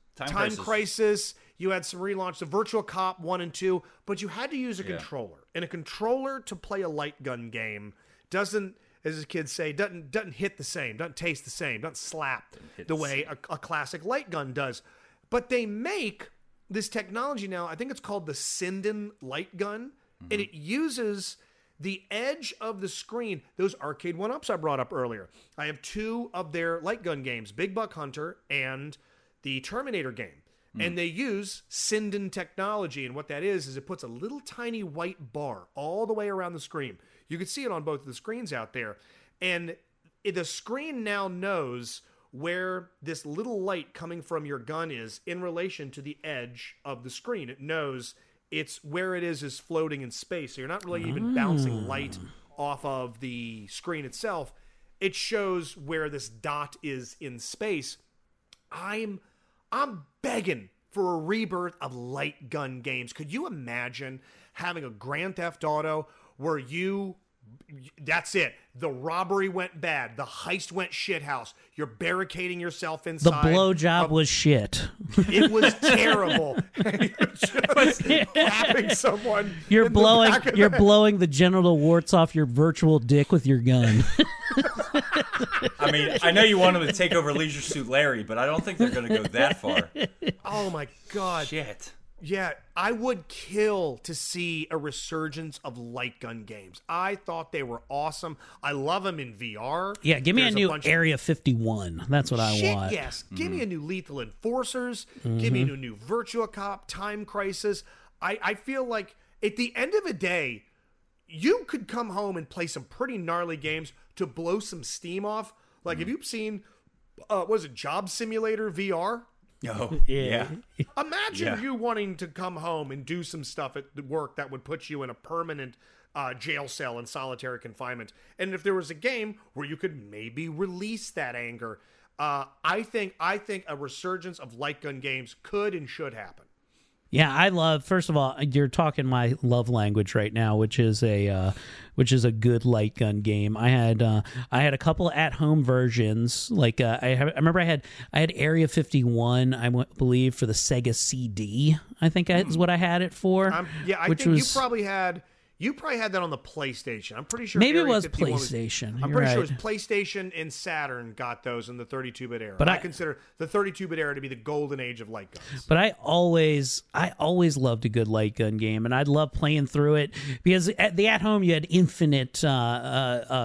You had some relaunches of Virtua Cop 1 and 2, but you had to use a controller. And a controller to play a light gun game doesn't... as the kids say, doesn't hit the same, doesn't taste the same, doesn't slap the way a classic light gun does. But they make this technology now, I think it's called the Sinden light gun, and it uses the edge of the screen, those arcade one-ups I brought up earlier. I have two of their light gun games, Big Buck Hunter and the Terminator game. And they use Sinden technology, and what that is it puts a little tiny white bar all the way around the screen. You can see it on both of the screens out there. And the screen now knows where this little light coming from your gun is in relation to the edge of the screen. It knows it's where it is floating in space. So you're not really even bouncing light off of the screen itself. It shows where this dot is in space. I'm begging for a rebirth of light gun games. Could you imagine having a Grand Theft Auto where that's it. The robbery went bad. The heist went shithouse. You're barricading yourself inside. The blowjob was shit. It was terrible. You're just clapping someone. You're blowing the genital warts off your virtual dick with your gun. I mean, I know you want them to take over Leisure Suit Larry, but I don't think they're going to go that far. Oh my god! Shit. Yeah, I would kill to see a resurgence of light gun games. I thought they were awesome. I love them in VR. Yeah, give me a new Area 51. That's what I want. Yes, give me a new Lethal Enforcers. Give me a new Virtua Cop, Time Crisis. I feel like at the end of a day, you could come home and play some pretty gnarly games to blow some steam off. Like, have you seen, Job Simulator VR? Oh, yeah. Imagine you wanting to come home and do some stuff at work that would put you in a permanent jail cell in solitary confinement. And if there was a game where you could maybe release that anger, I think a resurgence of light gun games could and should happen. Yeah, I love. First of all, you're talking my love language right now, which is a good light gun game. I had a couple at home versions. Like I remember I had Area 51, I believe for the Sega CD. I think is what I had it for. You probably had that on the PlayStation. I'm pretty sure. Maybe it was PlayStation. I'm pretty sure it was PlayStation and Saturn got those in the 32-bit era. But I consider the 32-bit era to be the golden age of light guns. But I always loved a good light gun game, and I loved playing through it because at home you had infinite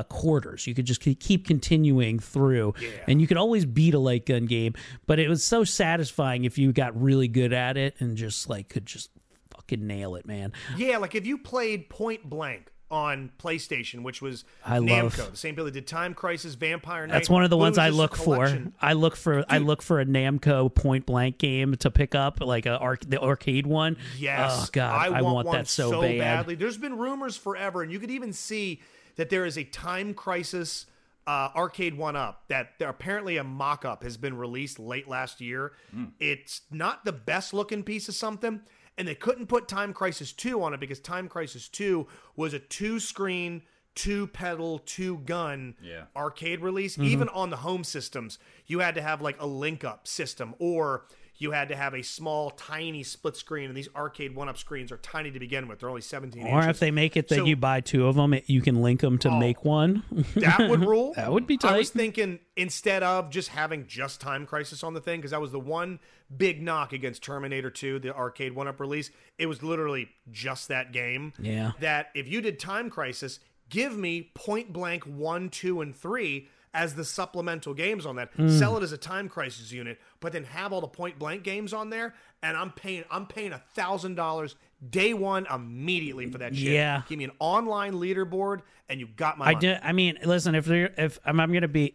quarters. You could just keep continuing through, and you could always beat a light gun game. But it was so satisfying if you got really good at it and just like could just fucking nail it, man. Yeah, like if you played Point Blank on PlayStation, which was Namco, the same people that did Time Crisis, Vampire Knight. That's one of the ones I look for. I look for a Namco Point Blank game to pick up, like the arcade one. Yes. Oh god, I want that so badly. There's been rumors forever, and you could even see that there is a Time Crisis arcade one up that apparently a mock-up has been released late last year. It's not the best looking piece of something. And they couldn't put Time Crisis 2 on it because Time Crisis 2 was a two-screen, two-pedal, two-gun arcade release. Mm-hmm. Even on the home systems, you had to have like a link-up system, or you had to have a small, tiny split screen. And these arcade one-up screens are tiny to begin with. They're only 17 inches. Or if they make it that you buy two of them, you can link them to make one. That would rule. That would be tight. I was thinking instead of just having just Time Crisis on the thing, because that was the one big knock against Terminator 2, the arcade one-up release. It was literally just that game. Yeah. That if you did Time Crisis, give me Point Blank 1, 2, and 3 as the supplemental games on that. Sell it as a Time Crisis unit, but then have all the Point Blank games on there, and I'm paying $1,000 day one immediately for that shit. Yeah. Give me an online leaderboard and you got my money. I mean, listen, I'm going to be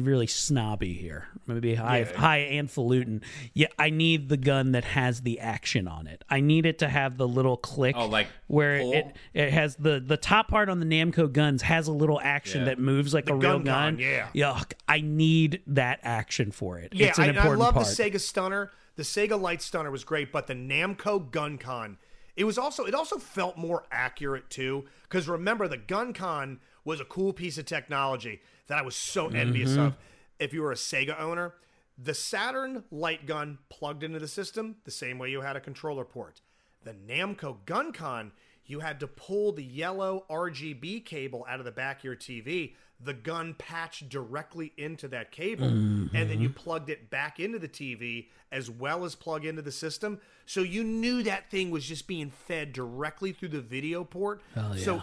really snobby here. I'm going to be high highfalutin. Yeah, I need the gun that has the action on it. I need it to have the little click it has the top part on the Namco guns has a little action that moves like a real gun. Yeah. Yuck, I need that action for it. Yeah, it's an important part. I love the Sega Stunner. The Sega Light Stunner was great, but the Namco Gun Con, it also felt more accurate too. Because remember, the Gun Con was a cool piece of technology that I was so envious of. If you were a Sega owner, the Saturn Light Gun plugged into the system the same way you had a controller port. The Namco Gun Con, you had to pull the yellow RGB cable out of the back of your TV. The gun patched directly into that cable, and then you plugged it back into the TV as well as plug into the system. So you knew that thing was just being fed directly through the video port. Oh, yeah. So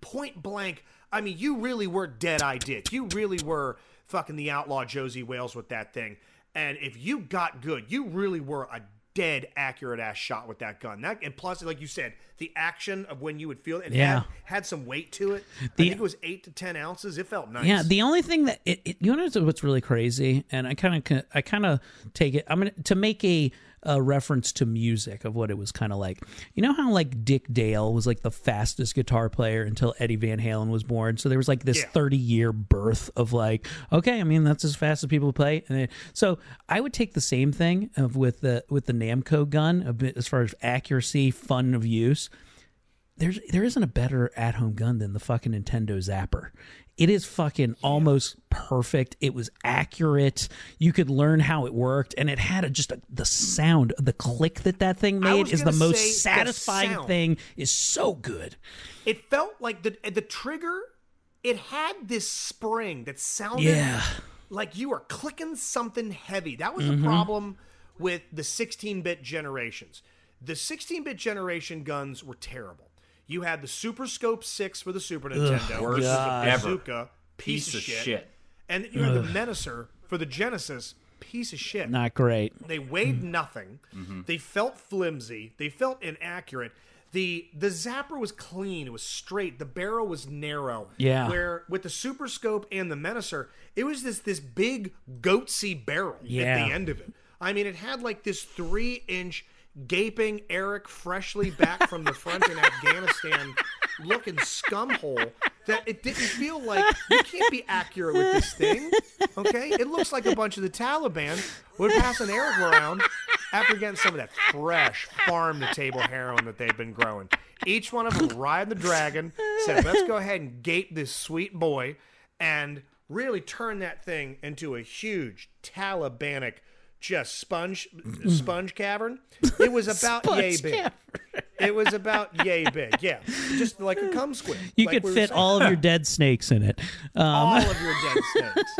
Point Blank, I mean, you really were Deadeye Dick. You really were fucking the outlaw Josie Wales with that thing. And if you got good, you really were a dead accurate ass shot with that gun. That, and plus, like you said, the action of when you would feel it had some weight to it. I think it was 8 to 10 ounces. It felt nice. Yeah. The only thing that you know what's really crazy, and I kind of take it. I'm gonna make a reference to music of what it was kind of like. You know how like Dick Dale was like the fastest guitar player until Eddie Van Halen was born. So there was like this 30-year birth of like, okay, I mean that's as fast as people play. And then, so I would take the same thing with the Namco gun a bit as far as accuracy, fun of use. There isn't a better at-home gun than the fucking Nintendo Zapper. It is fucking almost perfect. It was accurate. You could learn how it worked, and it had the sound, the click that thing made is the most satisfying thing. Is so good. It felt like the trigger. It had this spring that sounded like you were clicking something heavy. That was the problem with the 16-bit generations. The 16-bit generation guns were terrible. You had the Super Scope 6 for the Super Nintendo. Worst bazooka, piece of shit. And you had the Menacer for the Genesis, piece of shit. Not great. They weighed nothing. They felt flimsy. They felt inaccurate. The Zapper was clean. It was straight. The barrel was narrow. Yeah. Where with the Super Scope and the Menacer, it was this big goatsy barrel at the end of it. I mean, it had like this 3-inch... gaping Eric, freshly back from the front in Afghanistan, looking scumhole that it didn't feel like you can't be accurate with this thing. Okay, it looks like a bunch of the Taliban would pass an Arab around after getting some of that fresh farm-to-table heroin that they've been growing. Each one of them riding the dragon, said, let's go ahead and gape this sweet boy and really turn that thing into a huge Talibanic just sponge cavern. It was about yay big. Cavern. It was about yay big. Yeah, just like a cum squid. You like could fit all of your dead snakes in it. All of your dead snakes.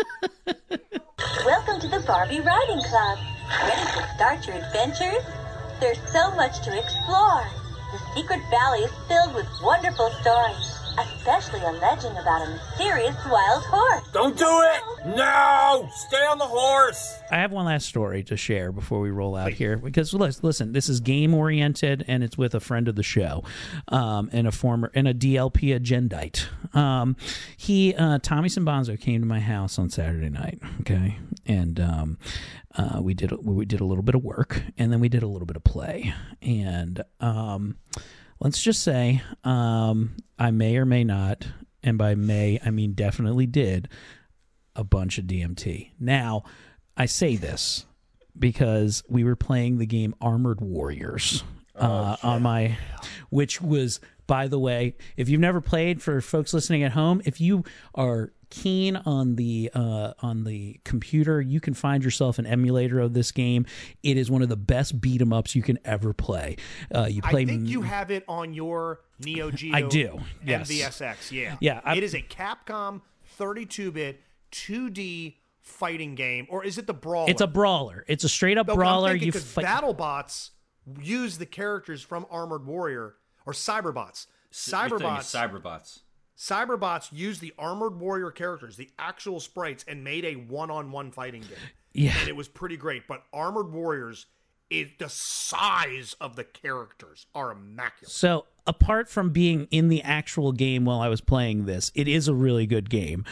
Welcome to the Barbie Riding Club. Ready to start your adventures? There's so much to explore. The secret valley is filled with wonderful stories, especially a legend about a mysterious wild horse. Don't do it! No! Stay on the horse! I have one last story to share before we roll out here. Because, listen, this is game-oriented, and it's with a friend of the show and a DLP agendite. Tommy Cimbazzo came to my house on Saturday night, okay? And we did a little bit of work, and then we did a little bit of play. And let's just say I may or may not, and by may, I mean definitely did, a bunch of DMT. Now, I say this because we were playing the game Armored Warriors which was, by the way, if you've never played, for folks listening at home, if you are keen on the computer, you can find yourself an emulator of this game. It is one of the best beat 'em ups you can ever play. I think you have it on your Neo Geo. I do. Yes. MVSX. Yeah. Yeah. It is a Capcom 32-bit 2D fighting game, or is it the brawler? It's a brawler. It's a straight up brawler. You fight. BattleBots use the characters from Armored Warrior or Cyberbots. Cyberbots used the Armored Warrior characters, the actual sprites, and made a one-on-one fighting game. Yeah. And it was pretty great. But Armored Warriors, the size of the characters are immaculate. So apart from being in the actual game while I was playing this, it is a really good game.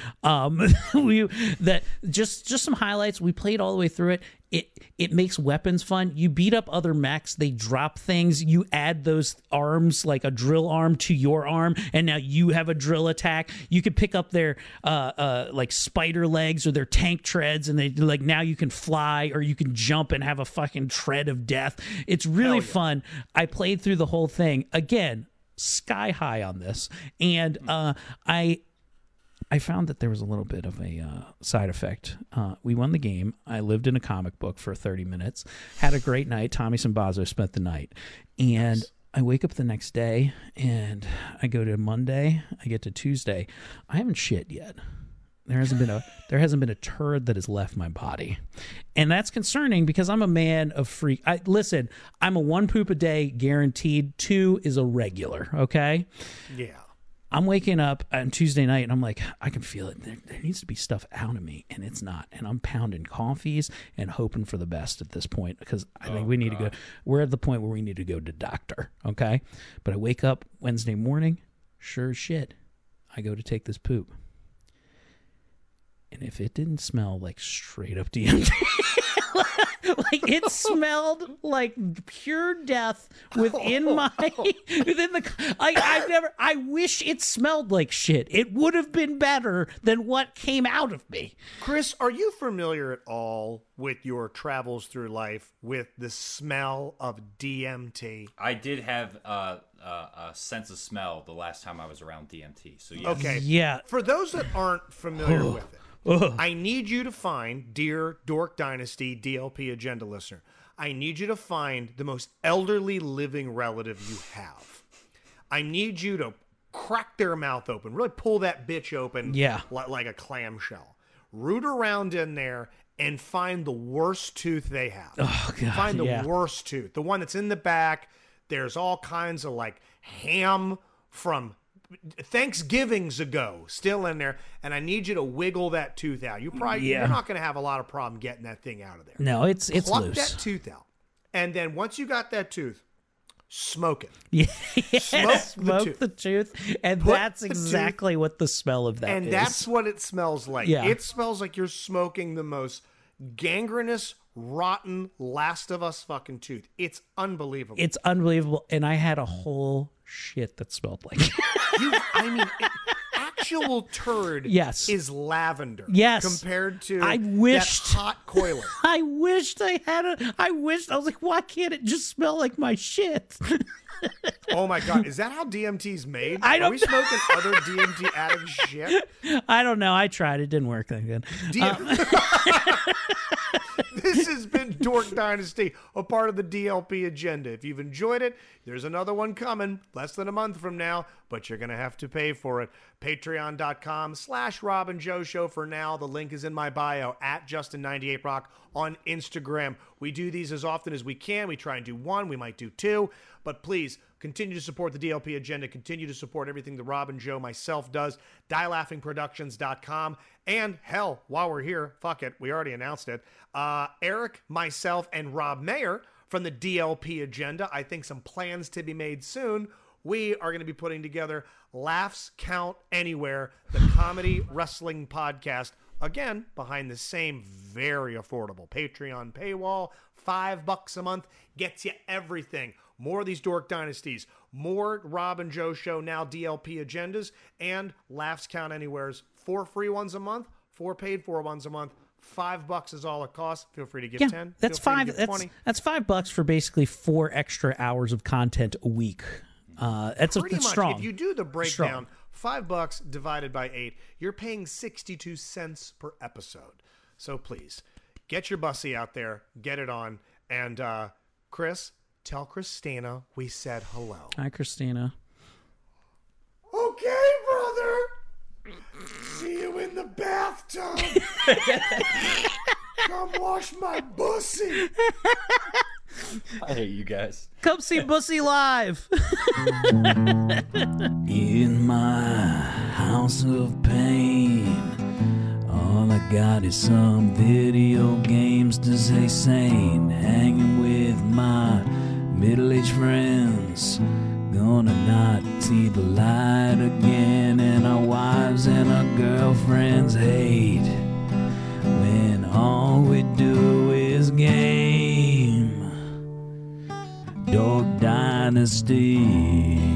Just some highlights. We played all the way through it. It makes weapons fun. You beat up other mechs. They drop things. You add those arms, like a drill arm, to your arm, and now you have a drill attack. You could pick up their like spider legs or their tank treads, and they like now you can fly or you can jump and have a fucking tread of death. It's really fun. I played through the whole thing again. Sky high on this, and I found that there was a little bit of a side effect. We won the game. I lived in a comic book for 30 minutes, had a great night. Tommy Cimbazzo spent the night. And nice. I wake up the next day, and I go to Monday. I get to Tuesday. I haven't shit yet. There hasn't been a turd that has left my body. And that's concerning because I'm a man of freak. Listen, I'm a one poop a day guaranteed. 2 is a regular, okay? Yeah. I'm waking up on Tuesday night, and I'm like, I can feel it. There needs to be stuff out of me, and it's not. And I'm pounding coffees and hoping for the best at this point because I think we need to go. We're at the point where we need to go to doctor, okay? But I wake up Wednesday morning, sure as shit, I go to take this poop. And if it didn't smell like straight up DMT, like it smelled like pure death I wish it smelled like shit. It would have been better than what came out of me. Chris, are you familiar at all with your travels through life with the smell of DMT? I did have a sense of smell the last time I was around DMT. So yes. Okay. Yeah. For those that aren't familiar with it, I need you to find, dear Dork Dynasty DLP agenda listener, I need you to find the most elderly living relative you have. I need you to crack their mouth open, really pull that bitch open like a clamshell. Root around in there and find the worst tooth they have. Oh, God, find the worst tooth, the one that's in the back. There's all kinds of like ham from Thanksgivings ago still in there, and I need you to wiggle that tooth out. You're not going to have a lot of problem getting that thing out of there. No, it's loose. Pluck that tooth out, and then once you got that tooth, smoke it. Smoke the tooth, and put that's exactly tooth, what the smell of that and is. And that's what it smells like. Yeah. It smells like you're smoking the most gangrenous, rotten Last of Us fucking tooth. It's unbelievable. And I had a whole shit that smelled like. I mean, actual turd is lavender. Yes. Compared to that hot coiler. I wished I had a... I was like, why can't it just smell like my shit? Oh my God. Is that how DMT's made? Are we smoking other DMT added shit? I don't know. I tried. It didn't work that good. This has been Dork Dynasty, a part of the DLP agenda. If you've enjoyed it, there's another one coming less than a month from now, but you're going to have to pay for it. Patreon.com/Rob and Joe show for now. The link is in my bio, at Justin98Rock on Instagram. We do these as often as we can. We try and do one. We might do two. But please continue to support the DLP agenda. Continue to support everything that Rob and Joe, myself, does. DieLaughingProductions.com. And hell, while we're here, fuck it, we already announced it. Eric, myself, and Rob Mayer from the DLP agenda. I think some plans to be made soon. We are going to be putting together Laughs Count Anywhere, the comedy wrestling podcast. Again, behind the same very affordable Patreon paywall, $5 a month gets you everything. More of these Dork Dynasties, more Rob and Joe show, now DLP agendas, and Laughs Count Anywheres. 4 free ones a month, 4 paid for ones a month. $5 is all it costs. Feel free to give 10. That's $5. That's $5 for basically 4 extra hours of content a week. That's strong. If you do the breakdown, $5 divided by 8, you're paying 62 cents per episode. So please get your bussy out there, get it on. And Chris, tell Christina we said hello. Hi, Christina. Okay, brother. See you in the bathtub. Come wash my bussy. I hate you guys. Come see Bussy live. In my house of pain, all I got is some video games to stay sane. Hanging with my middle-aged friends, gonna not see the light again. And our wives and our girlfriends hate when all we do is game. Dork Dynasty.